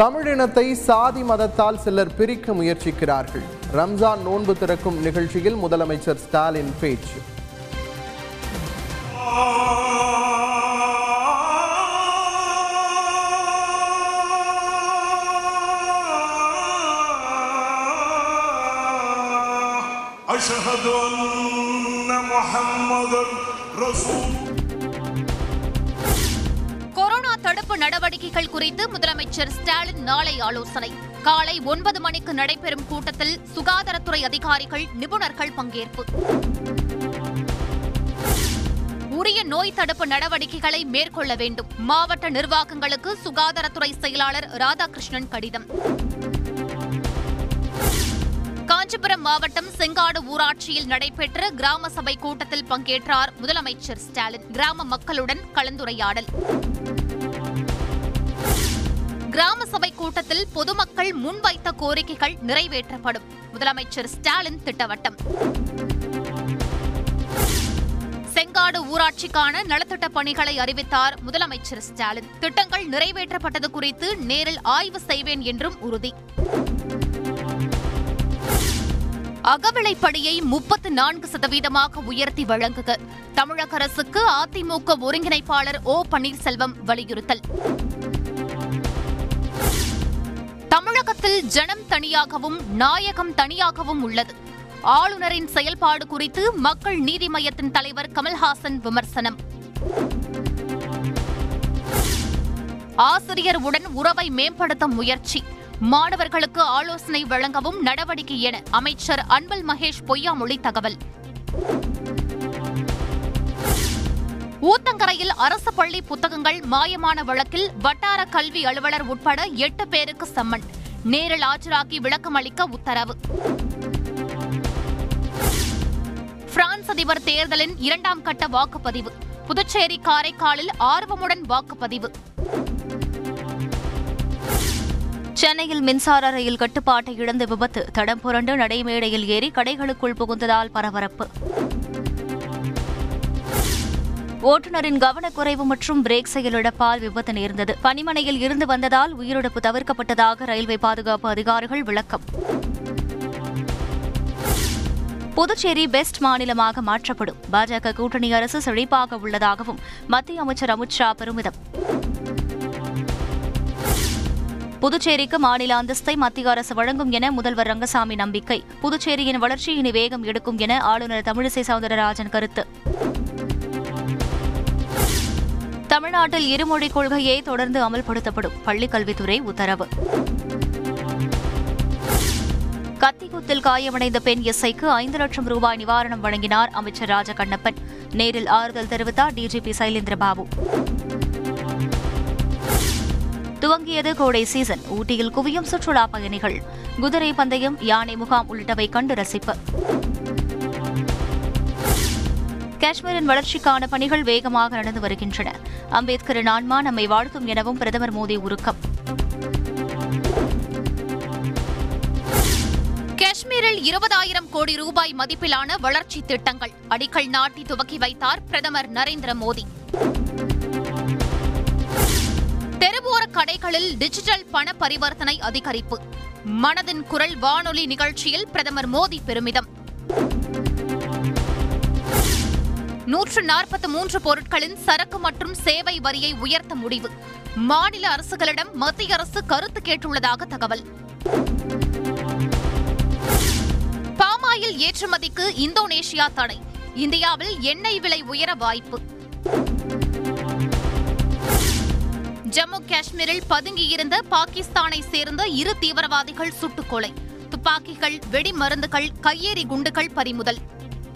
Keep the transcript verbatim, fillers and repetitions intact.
தமிழினத்தை சாதி மதத்தால் சிலர் பிரிக்க முயற்சிக்கிறார்கள். ரம்ஜான் நோன்பு திறக்கும் நிகழ்ச்சியில் முதலமைச்சர் ஸ்டாலின் பேச்சு. அஷ்ஹது அன்ன முஹம்மதர் ரசூல். தடுப்பு நடவடிக்கைகள் குறித்து முதலமைச்சர் ஸ்டாலின் நாளை ஆலோசனை. காலை ஒன்பது மணிக்கு நடைபெறும் கூட்டத்தில் சுகாதாரத்துறை அதிகாரிகள், நிபுணர்கள் பங்கேற்பு. உரிய நோய் தடுப்பு நடவடிக்கைகளை மேற்கொள்ள வேண்டும். மாவட்ட நிர்வாகங்களுக்கு சுகாதாரத்துறை செயலாளர் ராதாகிருஷ்ணன் கடிதம். காஞ்சிபுரம் மாவட்டம் செங்காடு ஊராட்சியில் நடைபெற்ற கிராம சபை கூட்டத்தில் பங்கேற்றார் முதலமைச்சர் ஸ்டாலின். கிராம மக்களுடன் கலந்துரையாடல். கிராம சபை கூட்டத்தில் பொதுமக்கள் முன்வைத்த கோரிக்கைகள் நிறைவேற்றப்படும். முதலமைச்சர் ஸ்டாலின் திட்டவட்டம். செங்காடு ஊராட்சிக்கான நலத்திட்ட பணிகளை அறிவித்தார் முதலமைச்சர் ஸ்டாலின். திட்டங்கள் நிறைவேற்றப்பட்டது குறித்து நேரில் ஆய்வு செய்வேன் என்றும் உறுதி. அகவிலைப்படியை முப்பத்து நான்கு சதவீதமாக உயர்த்தி வழங்குக. தமிழக அரசுக்கு அதிமுக ஒருங்கிணைப்பாளர் ஓ பன்னீர்செல்வம் வலியுறுத்தல். தமிழகத்தில் ஜனம் தனியாகவும் நாயகம் தனியாகவும் உள்ளது. ஆளுநரின் செயல்பாடு குறித்து மக்கள் நீதி மய்யத்தின் தலைவர் கமல்ஹாசன் விமர்சனம். ஆசிரியருடன் உறவை மேம்படுத்த முயற்சி. மாணவர்களுக்கு ஆலோசனை வழங்கவும் நடவடிக்கை என அமைச்சர் அன்பில் மகேஷ் பொய்யாமொழி தகவல். ஊத்தங்கரையில் அரசு பள்ளி புத்தகங்கள் மாயமான வழக்கில் வட்டார கல்வி அலுவலர் உட்பட எட்டு பேருக்கு சம்மன். நேரில் ஆஜராகி விளக்கமளிக்க உத்தரவு. பிரான்ஸ் அதிபர் தேர்தலின் இரண்டாம் கட்ட வாக்குப்பதிவு. புதுச்சேரி, காரைக்காலில் ஆர்வமுடன் வாக்குப்பதிவு. சென்னையில் மின்சார ரயில் கட்டுப்பாட்டை இழந்த விபத்து. தடம் புரண்டு நடைமேடையில் ஏறி கடைகளுக்குள் புகுந்ததால் பரபரப்பு. ஓட்டுநரின் கவனக்குறைவு மற்றும் பிரேக் செயலிழப்பால் விபத்து நேர்ந்தது. பனிமனையில் இருந்து வந்ததால் உயிரிழப்பு தவிர்க்கப்பட்டதாக ரயில்வே பாதுகாப்பு அதிகாரிகள் விளக்கம். புதுச்சேரி பெஸ்ட் மாநிலமாக மாற்றப்படும். பாஜக கூட்டணி அரசு செழிப்பாக உள்ளதாகவும் மத்திய அமைச்சர் அமித் ஷா பெருமிதம். புதுச்சேரிக்கு மாநில அந்தஸ்தை மத்திய அரசு வழங்கும் என முதல்வர் ரங்கசாமி நம்பிக்கை. புதுச்சேரியின் வளர்ச்சி இனி வேகம் எடுக்கும் என ஆளுநர் தமிழிசை சவுந்தரராஜன் கருத்து. தமிழ்நாட்டில் இருமொழிக் கொள்கையை தொடர்ந்து அமல்படுத்தப்படும். பள்ளிக் கல்வித்துறை உத்தரவு. கத்திக்குத்தில் காயமடைந்த பெண் எஸ்ஐக்கு ஐந்து லட்சம் ரூபாய் நிவாரணம் வழங்கினார் அமைச்சர் ராஜகண்ணப்பன். நேரில் ஆறுதல் தெரிவித்தார் டிஜிபி சைலேந்திரபாபு. துவங்கியது கோடை சீசன். ஊட்டியில் குவியும் சுற்றுலா பயணிகள். குதிரை பந்தயம், யானை முகாம் உள்ளிட்டவை கண்டு ரசிப்பு. காஷ்மீரின் வளர்ச்சிக்கான பணிகள் வேகமாக நடந்து வருகின்றன. அம்பேத்கரின் ஆன்மா நம்மை வாழ்த்தும் எனவும் பிரதமர் மோடி உருக்கம். காஷ்மீரில் இருபதாயிரம் கோடி ரூபாய் மதிப்பிலான வளர்ச்சி திட்டங்கள் அடிக்கல் நாட்டி துவக்கி வைத்தார் பிரதமர் நரேந்திர மோடி. தெருவோர கடைகளில் டிஜிட்டல் பண பரிவர்த்தனை அதிகரிப்பு. மனதின் குரல் வானொலி நிகழ்ச்சியில் பிரதமர் மோடி பெருமிதம். நூற்று நாற்பத்தி மூன்று பொருட்களின் சரக்கு மற்றும் சேவை வரியை உயர்த்த முடிவு. மாநில அரசுகளிடம் மத்திய அரசு கருத்து கேட்டுள்ளதாக தகவல். பாமாயில் ஏற்றுமதிக்கு இந்தோனேஷியா தடை. இந்தியாவில் எண்ணெய் விலை உயர வாய்ப்பு. ஜம்மு காஷ்மீரில் பதுங்கியிருந்த பாகிஸ்தானை சேர்ந்த இரு தீவிரவாதிகள் சுட்டுக்கொலை. துப்பாக்கிகள், வெடிமருந்துகள், கையெறி குண்டுகள் பறிமுதல்.